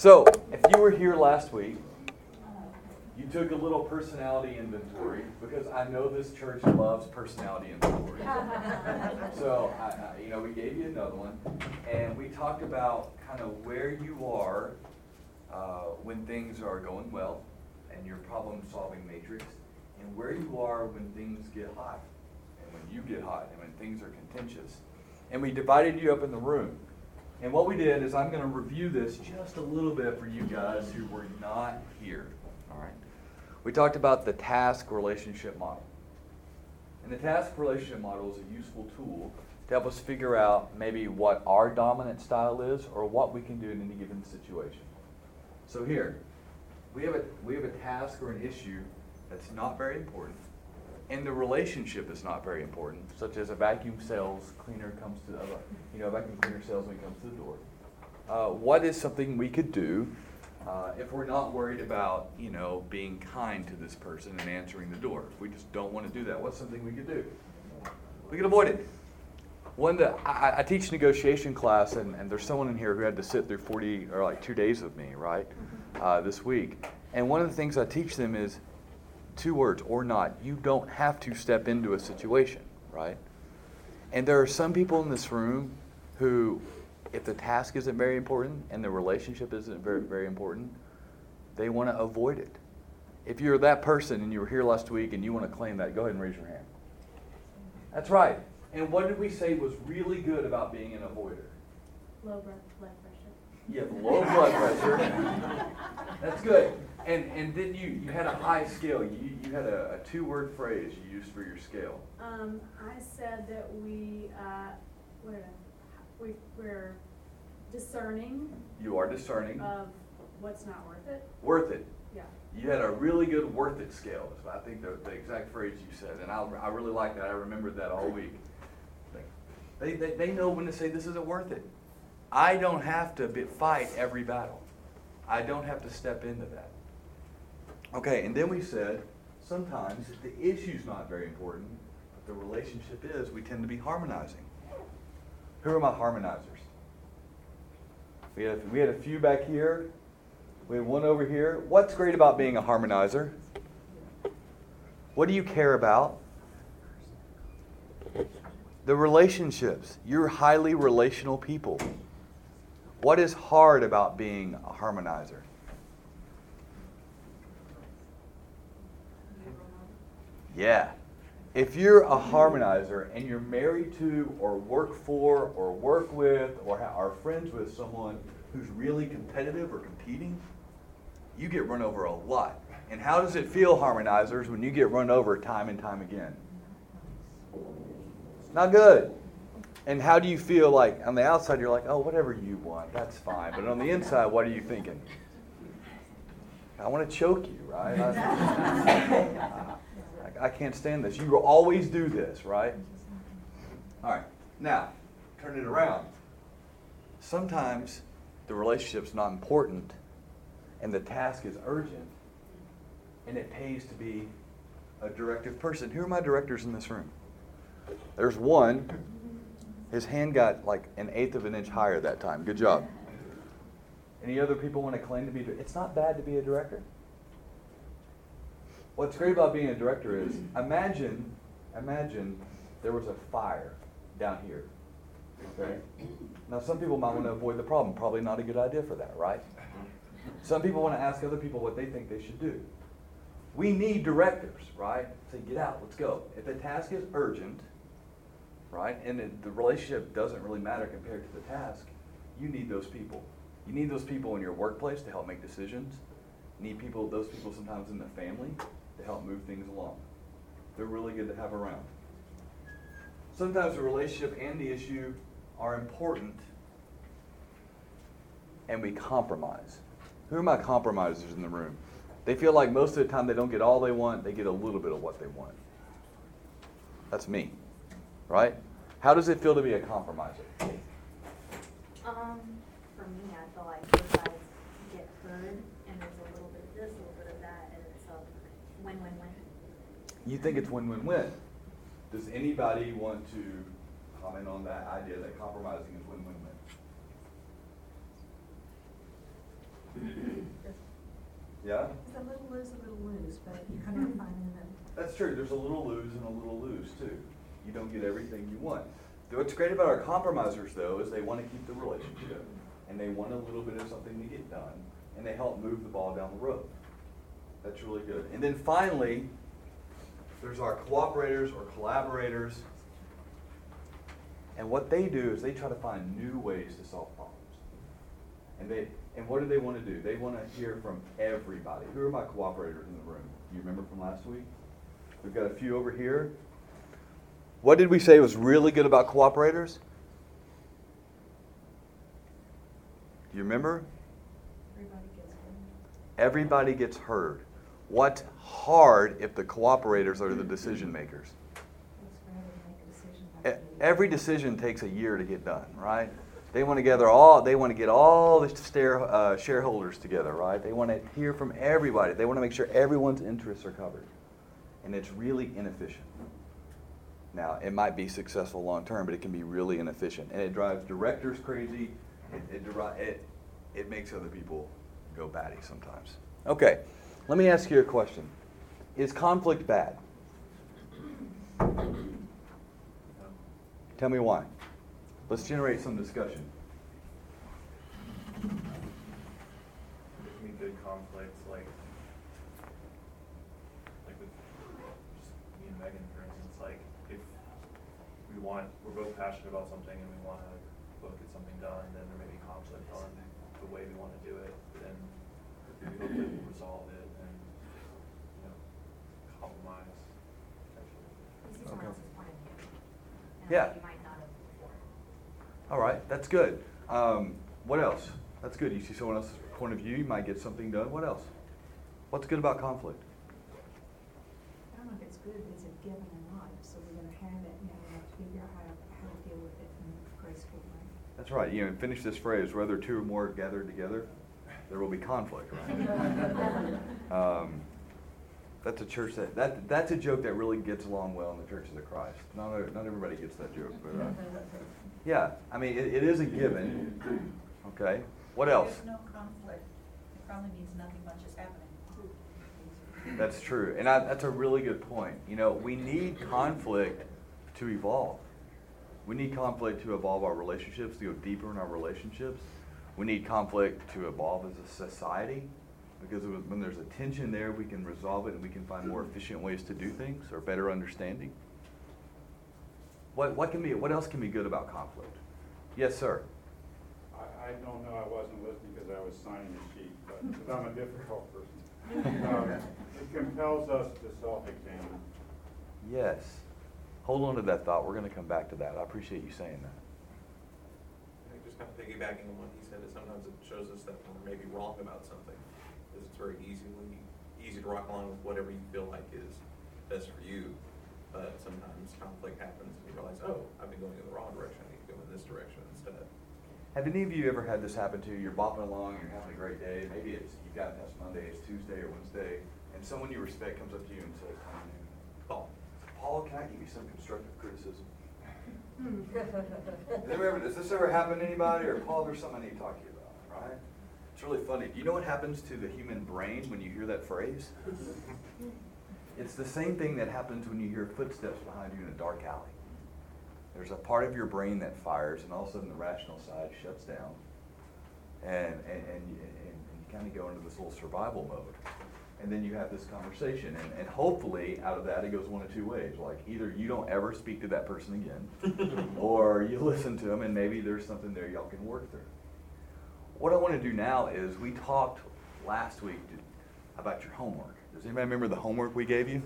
So, if you were here last week, you took a little personality inventory, because I know this church loves personality inventories. So, we gave you another one, and we talked about kind of where you are when things are going well, and your problem-solving matrix, and where you are when things get hot, and when you get hot, and when things are contentious. And we divided you up in the room. And what we did is I'm going to review this just a little bit for you guys who were not here. All right. We talked about the task relationship model. And the task relationship model is a useful tool to help us figure out maybe what our dominant style is or what we can do in any given situation. So here, we have a task or an issue that's not very important, and the relationship is not very important, such as a vacuum sales cleaner comes to a vacuum cleaner salesman comes to the door. What is something we could do if we're not worried about being kind to this person and answering the door? If we just don't want to do that, what's something we could do? We could avoid it. I teach negotiation class, and there's someone in here who had to sit through 2 days of me, right, this week. And one of the things I teach them is 2 words, or not. You don't have to step into a situation, right? And there are some people in this room who, if the task isn't very important and the relationship isn't very, very important, they want to avoid it. If you're that person and you were here last week and you want to claim that, go ahead and raise your hand. That's right. And what did we say was really good about being an avoider? Low blood pressure. You have low blood pressure. That's good. And then you had a high scale. You had a 2-word phrase you used for your scale. I said that we're discerning. You are discerning. Of what's not worth it. Worth it. Yeah. You had a really good worth it scale. I think the exact phrase you said, and I really like that. I remembered that all week. They know when to say this isn't worth it. I don't have to fight every battle. I don't have to step into that. Okay, and then we said, sometimes if the issue's not very important, but the relationship is, we tend to be harmonizing. Who are my harmonizers? We had a few back here. We had one over here. What's great about being a harmonizer? What do you care about? The relationships. You're highly relational people. What is hard about being a harmonizer? Yeah. If you're a harmonizer and you're married to or work for or work with or are friends with someone who's really competitive or competing, you get run over a lot. And how does it feel, harmonizers, when you get run over time and time again? It's not good. And how do you feel? Like on the outside, you're like, oh, whatever you want, that's fine. But on the inside, what are you thinking? I want to choke you, right? I can't stand this. You always do this, right? All right. Now, turn it around. Sometimes the relationship's not important, and the task is urgent, and it pays to be a directive person. Who are my directors in this room? There's one. His hand got like 1/8 of an inch higher that time. Good job. Any other people want to claim to be? It's not bad to be a director. What's great about being a director is, imagine there was a fire down here. Okay. Now some people might want to avoid the problem. Probably not a good idea for that, right? Some people want to ask other people what they think they should do. We need directors, right? Say, get out, let's go. If the task is urgent, right, and the relationship doesn't really matter compared to the task, you need those people. You need those people in your workplace to help make decisions. You need those people sometimes in the family to help move things along. They're really good to have around. Sometimes the relationship and the issue are important, and we compromise. Who are my compromisers in the room? They feel like most of the time they don't get all they want, they get a little bit of what they want. That's me. Right? How does it feel to be a compromiser? For me, I feel like if I get heard and there's a little bit of this, a little bit of that, and it's a win-win-win. You think it's win-win-win. Does anybody want to comment on that idea that compromising is win-win-win? Yeah? It's a little loose, but you kind of find them. That's true. There's a little loose and a little loose, too. You don't get everything you want. What's great about our compromisers, though, is they want to keep the relationship, and they want a little bit of something to get done, and they help move the ball down the road. That's really good. And then finally, there's our cooperators or collaborators, and what they do is they try to find new ways to solve problems. And what do they want to do? They want to hear from everybody. Who are my cooperators in the room? Do you remember from last week? We've got a few over here. What did we say was really good about cooperators? Do you remember? Everybody gets heard. Everybody gets heard. What's hard if the cooperators are the decision makers? Every decision takes a year to get done, right? They want to get all the shareholders together, right? They want to hear from everybody. They want to make sure everyone's interests are covered. And it's really inefficient. Now, it might be successful long term, but it can be really inefficient. And it drives directors crazy. It makes other people go batty sometimes. Okay, let me ask you a question. Is conflict bad? Tell me why. Let's generate some discussion. There's good conflicts, like with just me and Megan, for instance. Like, if we're both passionate about something and we want to both get something done, then there may be conflict on the way we want to do it. Then we hopefully will resolve it and compromise. Okay. Yeah. All right, that's good. What else? That's good. You see someone else's point of view, you might get something done. What else? What's good about conflict? I don't know if it's good, but it's a given in life. So we're going to have it, and we have to figure out how to deal with it in a graceful way. That's right. Finish this phrase: whether two or more gathered together, there will be conflict. Right? That's a church that's a joke that really gets along well in the Churches of Christ. Not everybody gets that joke, but yeah. I mean, it is a given. Okay. What else? There's no conflict. It probably means nothing much is happening. That's true, and that's a really good point. We need conflict to evolve. We need conflict to evolve our relationships, to go deeper in our relationships. We need conflict to evolve as a society. Because when there's a tension there, we can resolve it and we can find more efficient ways to do things or better understanding. What else can be good about conflict? Yes, sir. I don't know. I wasn't listening because I was signing the sheet, but I'm a difficult person. It compels us to self-examine. Yes. Hold on to that thought. We're going to come back to that. I appreciate you saying that. I'm just kind of piggybacking on what he said, that sometimes it shows us that we're maybe wrong about something. It's very easy to rock along with whatever you feel like is best for you, but sometimes conflict happens and you realize, oh, I've been going in the wrong direction, I need to go in this direction instead. Have any of you ever had this happen to you? You're bopping along, you're having a great day, maybe it's you've got past Monday, it's Tuesday or Wednesday, and someone you respect comes up to you and says, Paul, can I give you some constructive criticism? Has this ever happened to anybody? Or, Paul, there's something I need to talk to you about, right? It's really funny. Do you know what happens to the human brain when you hear that phrase? It's the same thing that happens when you hear footsteps behind you in a dark alley. There's a part of your brain that fires, and all of a sudden the rational side shuts down, and you kind of go into this little survival mode. And then you have this conversation, and hopefully out of that it goes one of two ways. Like, either you don't ever speak to that person again, or you listen to them, and maybe there's something there y'all can work through. What I want to do now is, we talked last week about your homework. Does anybody remember the homework we gave you?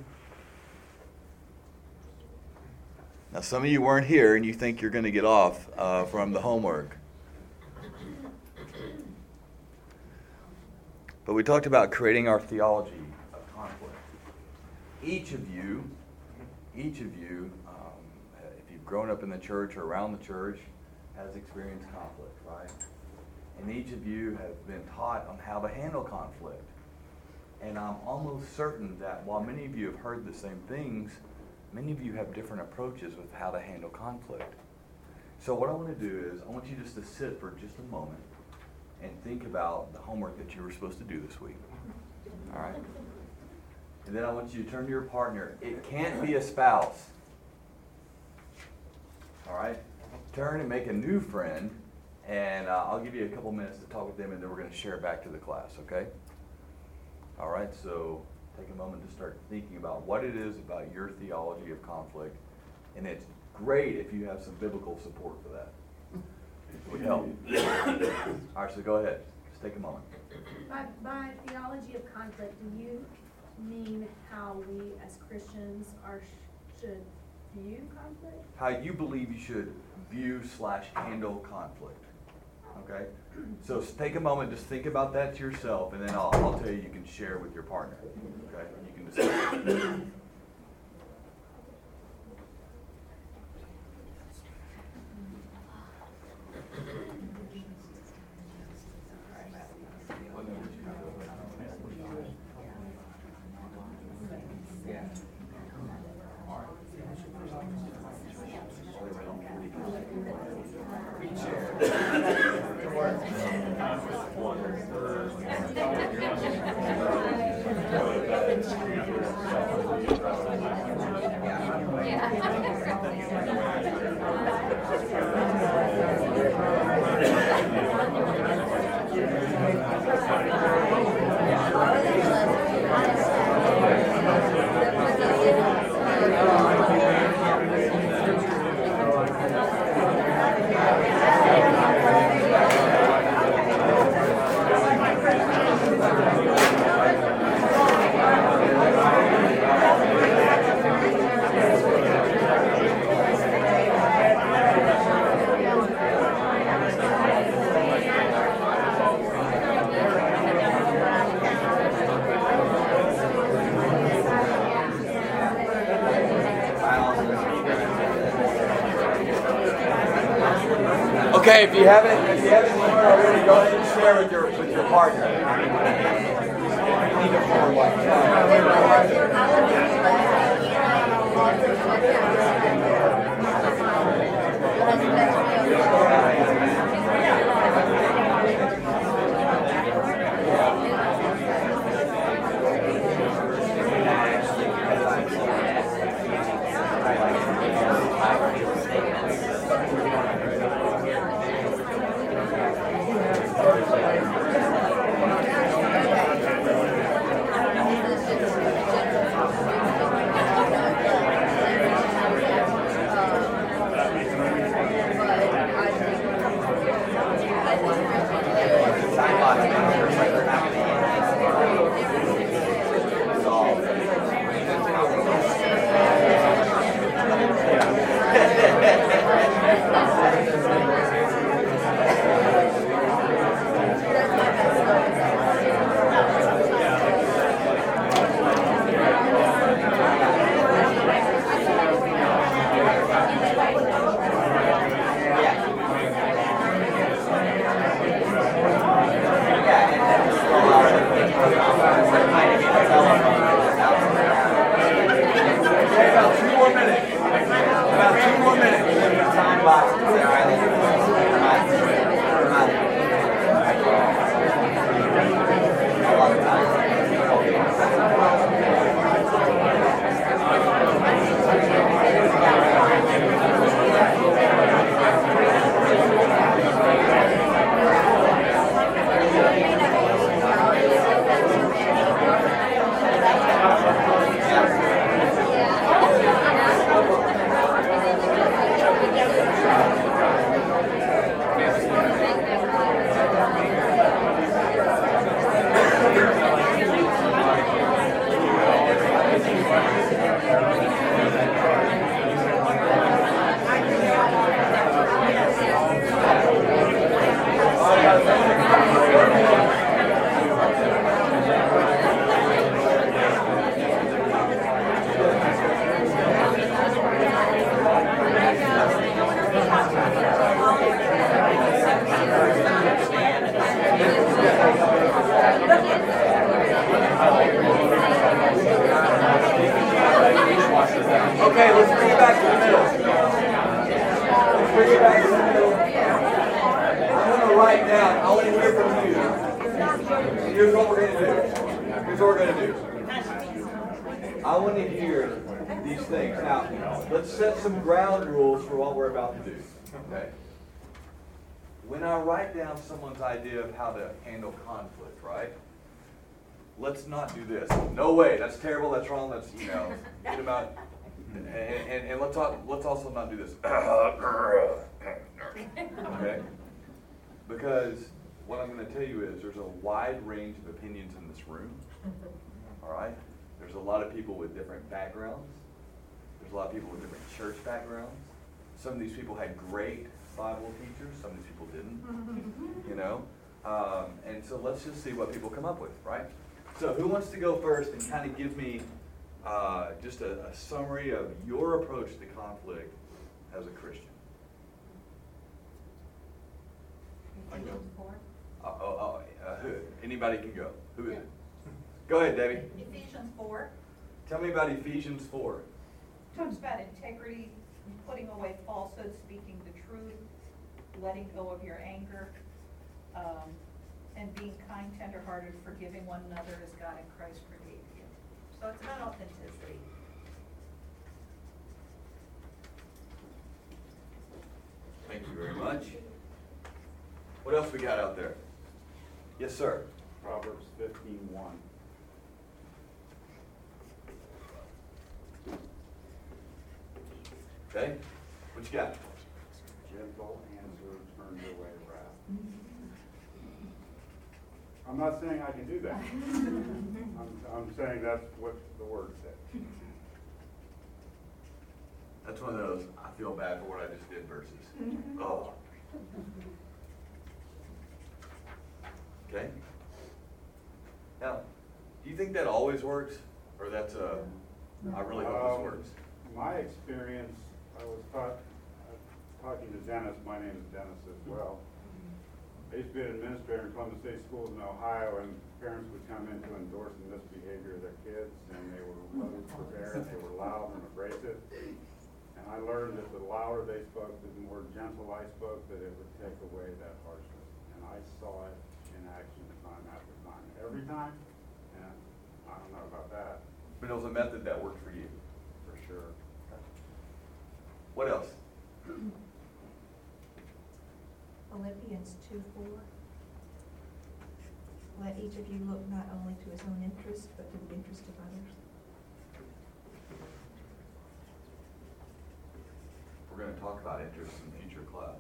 Now, some of you weren't here and you think you're going to get off from the homework. But we talked about creating our theology of conflict. Each of you, if you've grown up in the church or around the church, has experienced conflict, right? And each of you have been taught on how to handle conflict. And I'm almost certain that while many of you have heard the same things, many of you have different approaches with how to handle conflict. So what I want to do is, I want you just to sit for just a moment and think about the homework that you were supposed to do this week. All right? And then I want you to turn to your partner. It can't be a spouse. All right? Turn and make a new friend, and I'll give you a couple minutes to talk with them, and then we're going to share back to the class, okay? All right, so take a moment to start thinking about what it is about your theology of conflict, and it's great if you have some biblical support for that. It would help. All right, so go ahead. Just take a moment. By theology of conflict, do you mean how we as Christians should view conflict? How you believe you should view/handle conflict. Okay? So take a moment, just think about that to yourself, and then I'll tell you can share with your partner. Okay? You can decide. Okay, if you haven't already, go ahead and share with your partner. Here's what we're going to do. Here's what we're going to do. I want to hear these things. Now, let's set some ground rules for what we're about to do. Okay. When I write down someone's idea of how to handle conflict, right? Let's not do this. No way. That's terrible. That's wrong. That's, you know, get them out. And let's also not do this. Okay? Because what I'm going to tell you is there's a wide range of opinions in this room. All right? There's a lot of people with different backgrounds. There's a lot of people with different church backgrounds. Some of these people had great Bible teachers. Some of these people didn't. You know? And so let's just see what people come up with, right? So who wants to go first and kind of give me just a summary of your approach to conflict as a Christian? I go. Who? Anybody can go. Who is it? Go ahead, Debbie. Ephesians 4. Tell me about Ephesians 4. It talks about integrity, putting away falsehood, speaking the truth, letting go of your anger, and being kind, tenderhearted, forgiving one another as God in Christ forgave you. So it's about authenticity. Thank you very much. What else we got out there? Yes, sir. Proverbs 15:1. Okay. What you got? Gentle answer turns away wrath. I'm not saying I can do that. I'm saying that's what the word said. That's one of those I feel bad for what I just did verses. Oh. Okay. Now, do you think that always works, or that's a? I really hope this works. My experience, I was talking to Dennis. My name is Dennis as well. I used to be an administrator in Columbus State Schools in Ohio, and parents would come in to endorse the misbehavior of their kids, and they were unprepared, they were loud and abrasive. And I learned that the louder they spoke, the more gentle I spoke, that it would take away that harshness. And I saw it in action time after time, every time, and I don't know about that. But it was a method that worked for you. For sure. Okay. What else? Philippians 2:4. Let each of you look not only to his own interest, but to the interest of others. We're going to talk about interests in future class.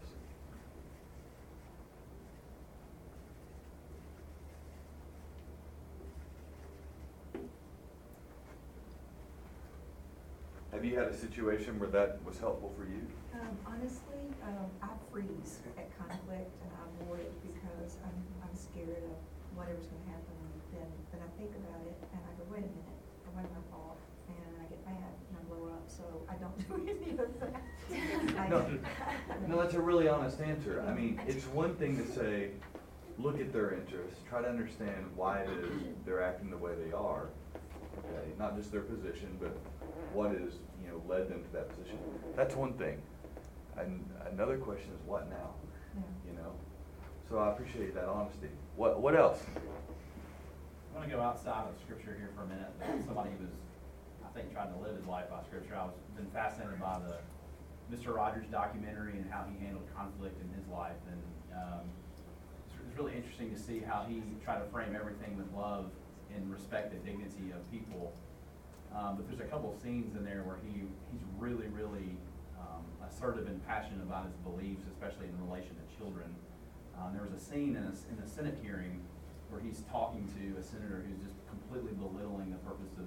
Have you had a situation where that was helpful for you? Honestly, I freeze at conflict and I avoid it because I'm scared of whatever's going to happen. Then I think about it and I go, wait a minute, it wasn't my fault, and I get mad and I blow up. So I don't do any of that. No, that's a really honest answer. I mean, it's one thing to say, look at their interests, try to understand why it is they're acting the way they are. Okay, not just their position, but what is, you know, led them to that position. That's one thing. And another question is, what now? Yeah. You know? So I appreciate that honesty. What else? I want to go outside of Scripture here for a minute. There's somebody who was, I think, trying to live his life by Scripture. I was been fascinated by the Mr. Rogers documentary and how he handled conflict in his life. And it's really interesting to see how he tried to frame everything with love and respect the dignity of people. But there's a couple of scenes in there where he's really, really assertive and passionate about his beliefs, especially in relation to children. There was a scene in a Senate hearing where he's talking to a senator who's just completely belittling the purpose of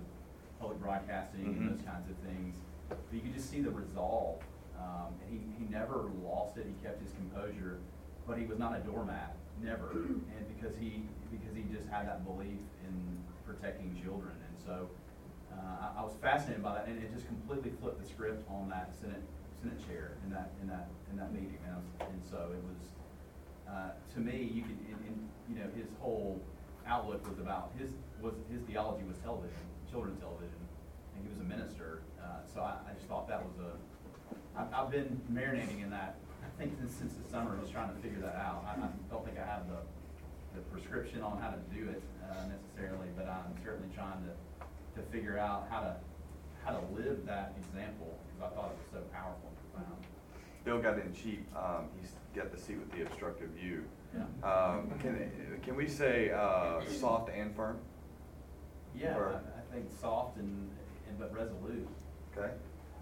public broadcasting and those kinds of things. But you could just see the resolve. And he never lost it. He kept his composure, but he was not a doormat, never. And because he just had that belief in protecting children. And so I was fascinated by that, and it just completely flipped the script on that Senate chair in that meeting. And so it was to me, you could, you know, his whole outlook was about his theology was television, children's television, and he was a minister. So I just thought that was I've been marinating in that. I think since the summer, just trying to figure that out. I don't think I have the the prescription on how to do it necessarily, but I'm certainly trying to figure out how to live that example, because I thought it was so powerful and profound. Bill got in cheap. He's got the seat with the obstructive view. Yeah. Can we say soft and firm? Yeah, I think soft and but resolute. Okay.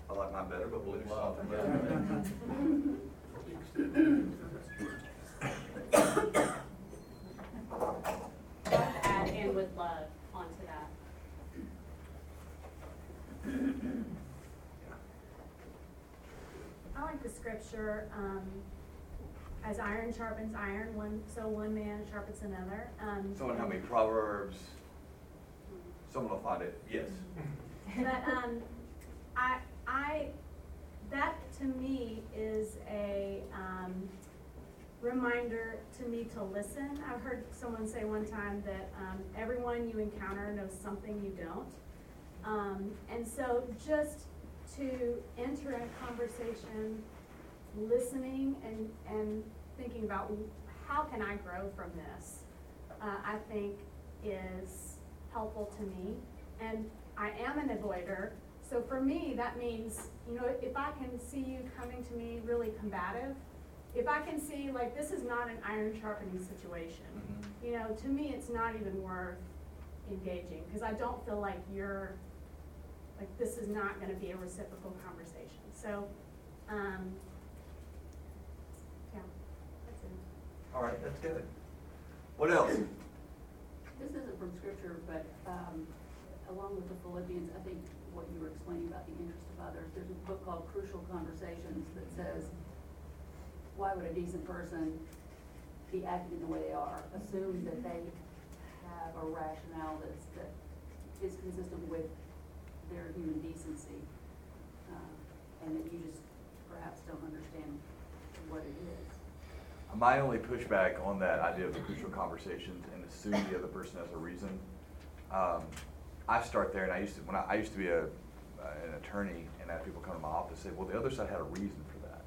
I like mine better, but we'll do soft and resolute. Add in with love onto that. I like the scripture, as iron sharpens iron, one man sharpens another. Someone help me, Proverbs. Someone will find it. Yes. But I that to me is a reminder to me to listen. I've heard someone say one time that everyone you encounter knows something you don't. And so just to enter a conversation listening and thinking about how can I grow from this, I think is helpful to me. And I am an avoider, so for me that means, if I can see you coming to me really combative, if I can see this is not an iron sharpening situation, to me it's not even worth engaging, because I don't feel like you're this is not going to be a reciprocal conversation. So, yeah, that's it. All right, that's good. What else? This isn't from Scripture, but along with the Philippians, I think what you were explaining about the interest of others, there's a book called Crucial Conversations that says, why would a decent person be acting the way they are? Assume that they have a rationale that is consistent with their human decency, and that you just perhaps don't understand what it is. My only pushback on that idea of the crucial conversations and assume the other person has a reason, I start there, and I used to be an attorney, and have people come to my office and say, well, the other side had a reason for that,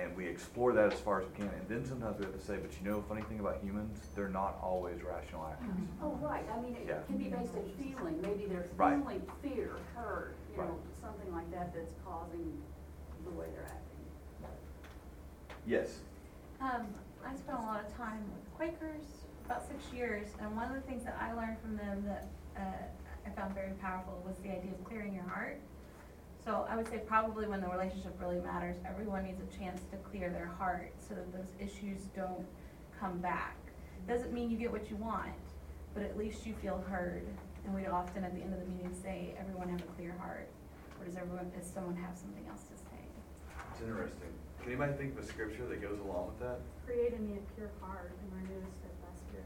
and we explore that as far as we can, and then sometimes we have to say, but funny thing about humans, they're not always rational actors. Oh, right. I mean, it can be based on feeling. Maybe they're feeling fear, hurt, something like that that's causing the way they're acting. Yes? I spent a lot of time with Quakers, about 6 years, and one of the things that I learned from them that I found very powerful was the idea of clearing your heart. So I would say probably when the relationship really matters, everyone needs a chance to clear their heart so that those issues don't come back. Doesn't mean you get what you want, but at least you feel heard. And we'd often at the end of the meeting say, everyone have a clear heart. Or does someone have something else to say? It's interesting. Can anybody think of a scripture that goes along with that? Create in me a pure heart and renew a steadfast spirit.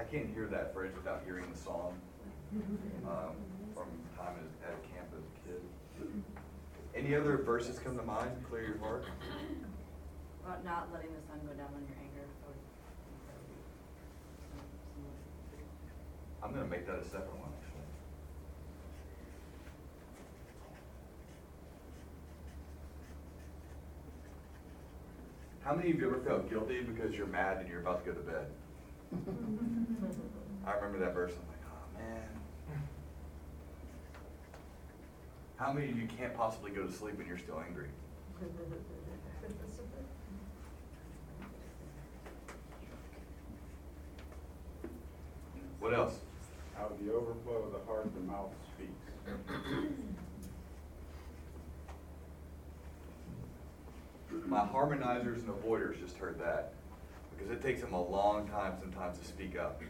I can't hear that phrase without hearing the song from the time at camp as a kid. Any other verses come to mind? Clear your heart. About not letting the sun go down on your anger. I'm going to make that a separate one, actually. How many of you ever felt guilty because you're mad and you're about to go to bed? I remember that verse. I'm like, oh man. How many of you can't possibly go to sleep when you're still angry? What else? Out of the overflow of the heart, the mouth speaks. My harmonizers and avoiders just heard that. Because it takes them a long time sometimes to speak up.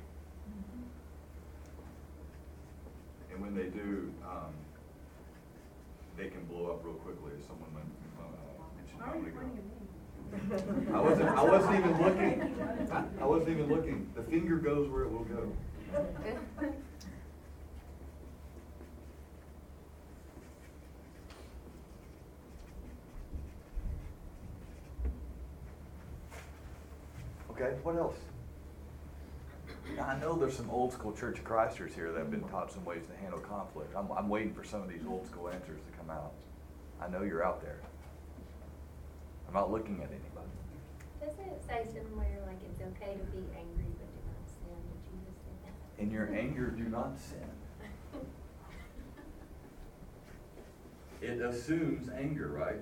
And when they do, they can blow up real quickly, as someone mentioned a moment ago. I wasn't even looking. I wasn't even looking. The finger goes where it will go. Okay, what else? I know there's some old school Church of Christers here that have been taught some ways to handle conflict. I'm waiting for some of these old school answers to come out. I know you're out there. I'm not looking at anybody. Doesn't it say somewhere like it's okay to be angry but do not sin? Did you just say that? In your anger, do not sin. It assumes anger, right?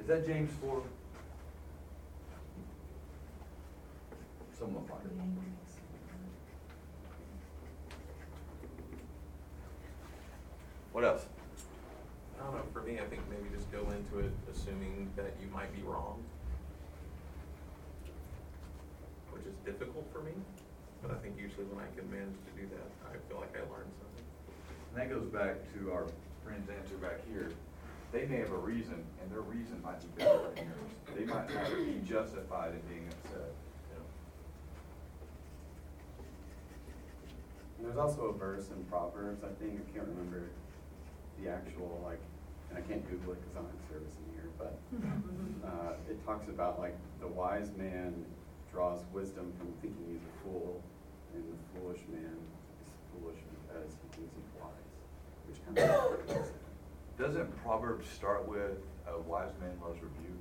Is that James 4? Someone find it. What else? I don't know. For me, I think maybe just go into it assuming that you might be wrong, which is difficult for me. But I think usually when I can manage to do that, I feel like I learned something. And that goes back to our friend's answer back here. They may have a reason, and their reason might be better than yours. They might not be justified in being upset. And there's also a verse in Proverbs, I think, I can't remember the actual, and I can't Google it because I'm in service in here, but it talks about, the wise man draws wisdom from thinking he's a fool, and the foolish man is foolish because he thinks he's wise, which kind of doesn't Proverbs start with a wise man loves rebuke?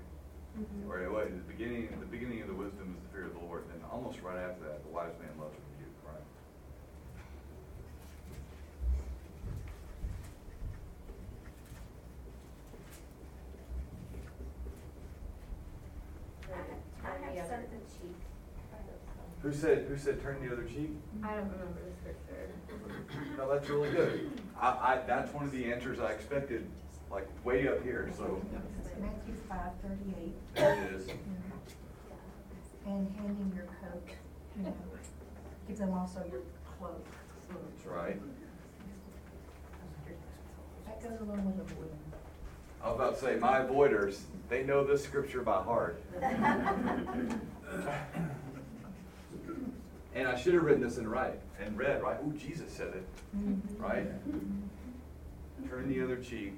Mm-hmm. Or anyway, the beginning of the wisdom is the fear of the Lord, and almost right after that, the wise man loves rebuke, right? Who said turn the other cheek? I don't remember the scripture. No, that's really good. I that's one of the answers I expected, way up here. So Matthew 5:38. There it is. Mm-hmm. And handing your coat, give them also your cloak. That's right. That goes along with avoidance. I was about to say, my avoiders, they know this scripture by heart. And I should have written this in right and read, right? Ooh, Jesus said it, mm-hmm. Right? Mm-hmm. Turn the other cheek.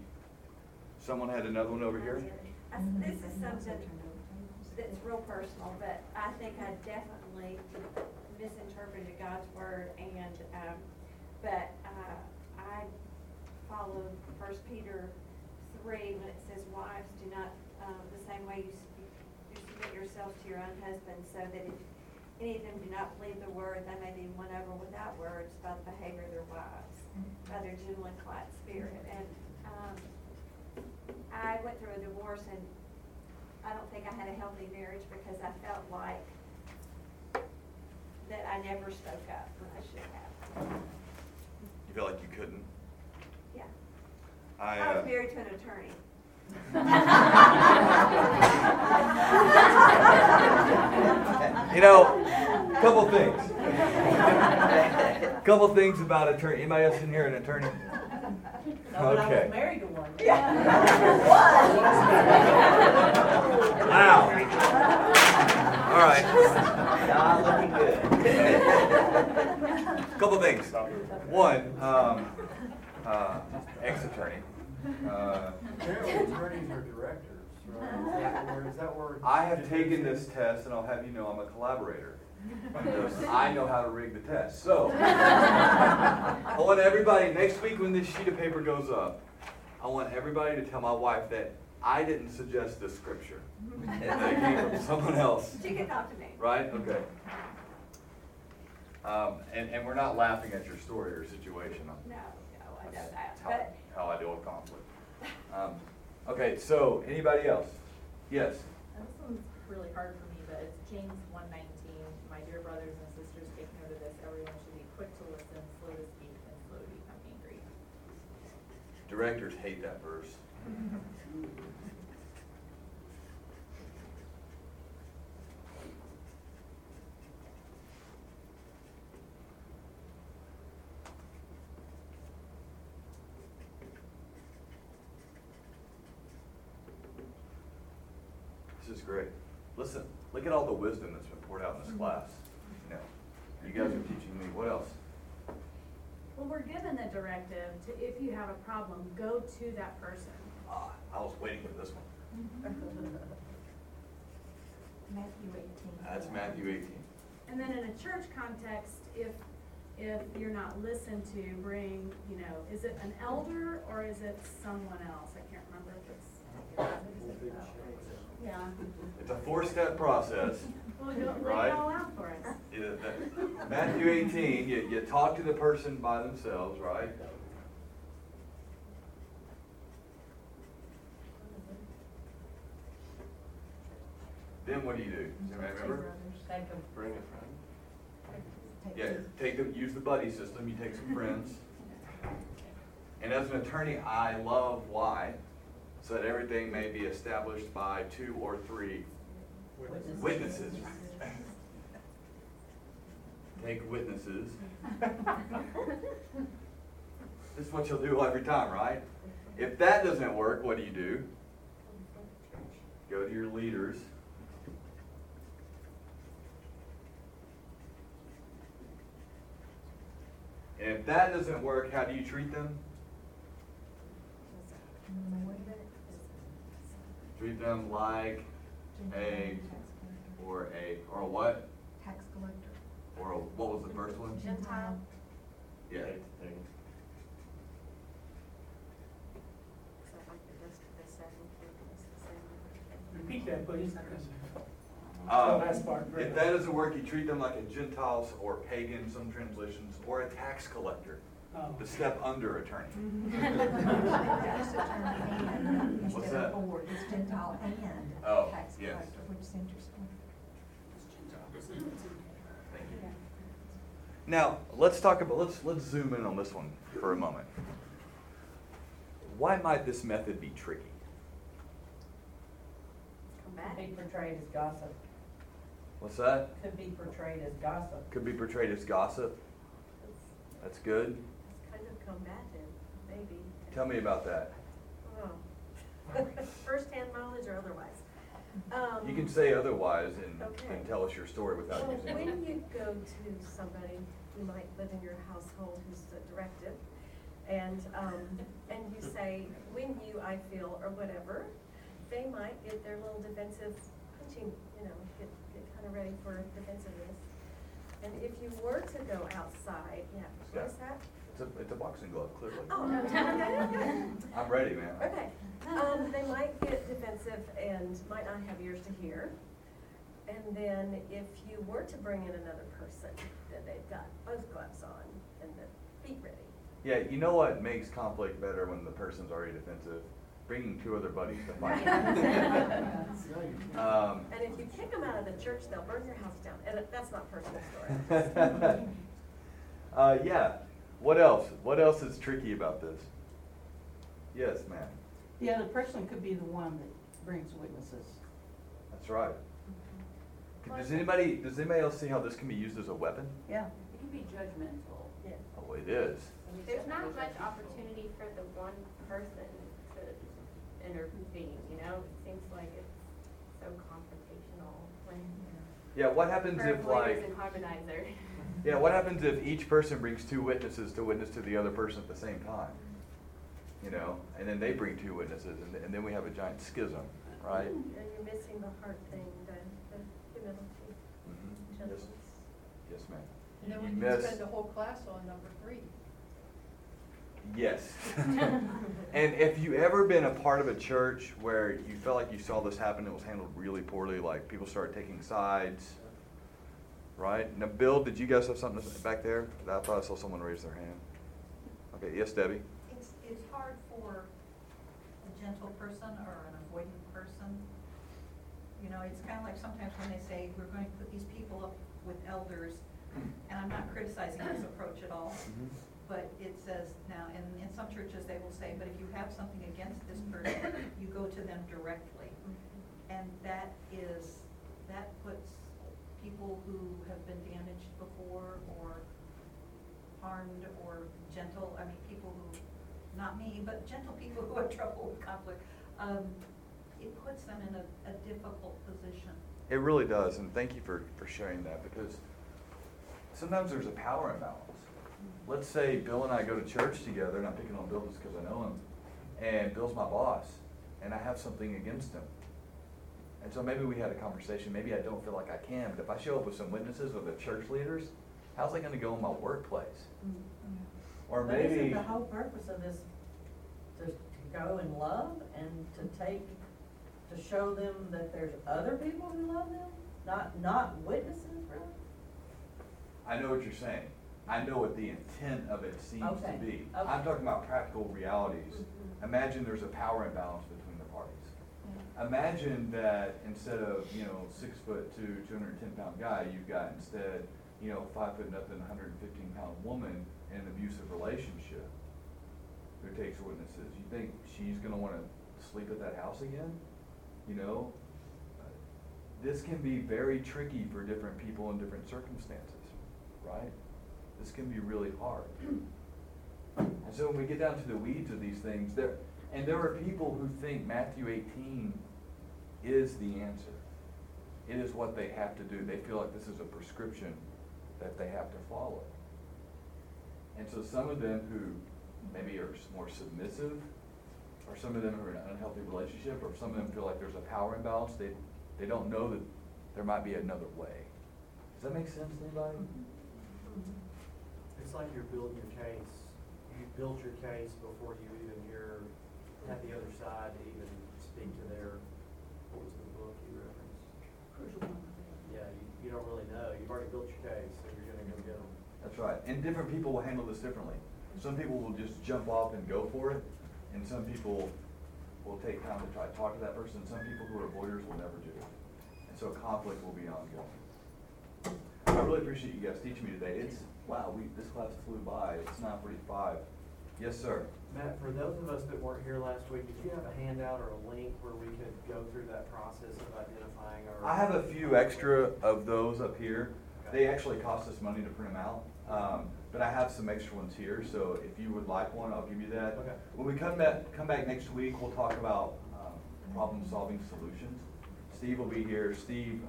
Someone had another one over here. This is something that's real personal, but I think I definitely misinterpreted God's word. And I followed First Peter 3 when it says, "Wives, do not the same way you submit yourselves to your own husbands, so that if any of them do not believe the word, they may be won over without words by the behavior of their wives, by their gentle and quiet spirit." And I went through a divorce, and I don't think I had a healthy marriage because I felt like that I never spoke up when I should have. You felt like you couldn't? Yeah. I was married to an attorney. Couple things about attorney. Anybody else in here an attorney? No, okay. But I was married to one. Yeah. Wow. All right. Not looking good. Couple things. One, ex-attorney. Attorneys are directors, right? Or is that word? I have taken this test, and I'll have you know I'm a collaborator. I know how to rig the test. So, I want everybody, next week when this sheet of paper goes up, I want everybody to tell my wife that I didn't suggest this scripture. And that it came from someone else. She can talk to me. Right? Okay. And we're not laughing at your story or situation. No, I know that. That's how I deal with conflict. Okay, so anybody else? Yes? This one's really hard for me, but it's James 1:19. "My dear brothers and sisters, take note of this. Everyone should be quick to listen, slow to speak, and slow to become angry." Directors hate that verse. This is great. Listen, look at all the wisdom that's been poured out in this class. You guys are teaching me. What else? Well, we're given the directive to, if you have a problem, go to that person. I was waiting for this one. Matthew 18. That's Matthew 18. And then in a church context, if you're not listened to, bring, is it an elder or is it someone else? I can't remember if it's yeah. It's a 4-step process. Well, right? All out for us. Yeah, Matthew 18, you talk to the person by themselves, right? Then what do you do? Anybody remember? Take them. Bring a friend. Yeah, take them. Use the buddy system. You take some friends. And as an attorney, I love why, so that everything may be established by 2 or 3 witnesses. Take witnesses. This is what you'll do every time, right? If that doesn't work, what do you do? Go to your leaders. And if that doesn't work, how do you treat them? Treat them like a what? Tax collector. Or what was the first one? Gentile. Yeah. Repeat that, please. If that doesn't work, you treat them like a Gentile or pagan, some translations, or a tax collector, the step under attorney. What's that? It's Gentile and tax collector, which is interesting. Thank you. Now let's talk about let's zoom in on this one for a moment. Why might this method be tricky? Could be portrayed as gossip. What's that? Could be portrayed as gossip. Could be portrayed as gossip. That's good. It's kind of combative, maybe. Tell me about that. Oh. First-hand knowledge or otherwise? You can say otherwise and tell us your story without using it. When you go to somebody who might live in your household who's directive, and you say, when you, I feel, or whatever, they might get their little defensive punching, get kind of ready for defensiveness. And if you were to go outside, what is that? It's a boxing glove, clearly. Oh, no, okay. I'm ready, man. Okay. They might get defensive and might not have ears to hear. And then if you were to bring in another person, then they've got both gloves on and their feet ready. Yeah, you know what makes conflict better when the person's already defensive? Bringing 2 other buddies to fight. And if you kick them out of the church, they'll burn your house down. And that's not personal story. Yeah. What else? What else is tricky about this? Yes, ma'am. The other person could be the one that brings witnesses. That's right. Mm-hmm. Does anybody else see how this can be used as a weapon? Yeah. It can be judgmental. Yeah. Oh, it is. There's not much opportunity for the one person intervening, It seems like it's so confrontational. What happens if what happens if each person brings 2 witnesses to witness to the other person at the same time? And then they bring 2 witnesses, and then we have a giant schism, right? And you're missing the heart thing, the humility. Mm-hmm. Yes, ma'am. And then you spend the whole class on number 3. Yes. And if you ever been a part of a church where you felt like you saw this happen, it was handled really poorly, like people started taking sides, right? Now, Bill, did you guys have something back there? I thought I saw someone raise their hand. Okay, yes, Debbie? It's hard for a gentle person or an avoidant person. It's kind of like sometimes when they say, we're going to put these people up with elders, and I'm not criticizing this approach at all. Mm-hmm. But it says now, and in some churches they will say, but if you have something against this person, you go to them directly. Mm-hmm. And that puts people who have been damaged before or harmed or gentle, people who, not me, but gentle people who have trouble with conflict, it puts them in a difficult position. It really does, and thank you for sharing that, because sometimes there's a power imbalance. Let's say Bill and I go to church together, and I'm picking on Bill just because I know him, and Bill's my boss, and I have something against him. And so maybe we had a conversation. Maybe I don't feel like I can. But if I show up with some witnesses or the church leaders, how's that going to go in my workplace? Mm-hmm. Or maybe isn't the whole purpose of this to go in love and to show them that there's other people who love them, not witnesses, really? I know what you're saying. I know what the intent of it seems to be. Okay. I'm talking about practical realities. Mm-hmm. Imagine there's a power imbalance between the parties. Mm-hmm. Imagine that instead of 6'2", 210-pound guy, you've got instead 5'0", 115-pound woman in an abusive relationship who takes witnesses. You think she's going to want to sleep at that house again? This can be very tricky for different people in different circumstances, right? This can be really hard. And so when we get down to the weeds of these things, there are people who think Matthew 18 is the answer. It is what they have to do. They feel like this is a prescription that they have to follow. And so some of them who maybe are more submissive, or some of them are in an unhealthy relationship, or some of them feel like there's a power imbalance, they don't know that there might be another way. Does that make sense to anybody? It's like you're building your case. You built your case before you even had the other side to even speak to their, what was the book you referenced? Crucial Conversations. Yeah, you don't really know. You've already built your case, so you're going to go get them. That's right. And different people will handle this differently. Some people will just jump off and go for it, and some people will take time to try to talk to that person. Some people who are avoiders will never do it. And so conflict will be ongoing. I really appreciate you guys teaching me today. This class flew by. It's 9:45. Yes, sir. Matt, for those of us that weren't here last week, did you have a handout or a link where we could go through that process of identifying our... I have a few extra of those up here. Okay. They actually cost us money to print them out, but I have some extra ones here, so if you would like one, I'll give you that. Okay. When we come back next week, we'll talk about problem-solving solutions. Steve will be here. Steve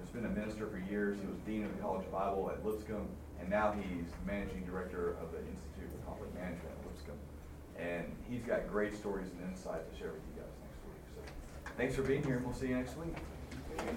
has been a minister for years. He was dean of the College of Bible at Lipscomb. And now he's managing director of the Institute of Conflict Management at Lipscomb. And he's got great stories and insights to share with you guys next week. So thanks for being here, and we'll see you next week.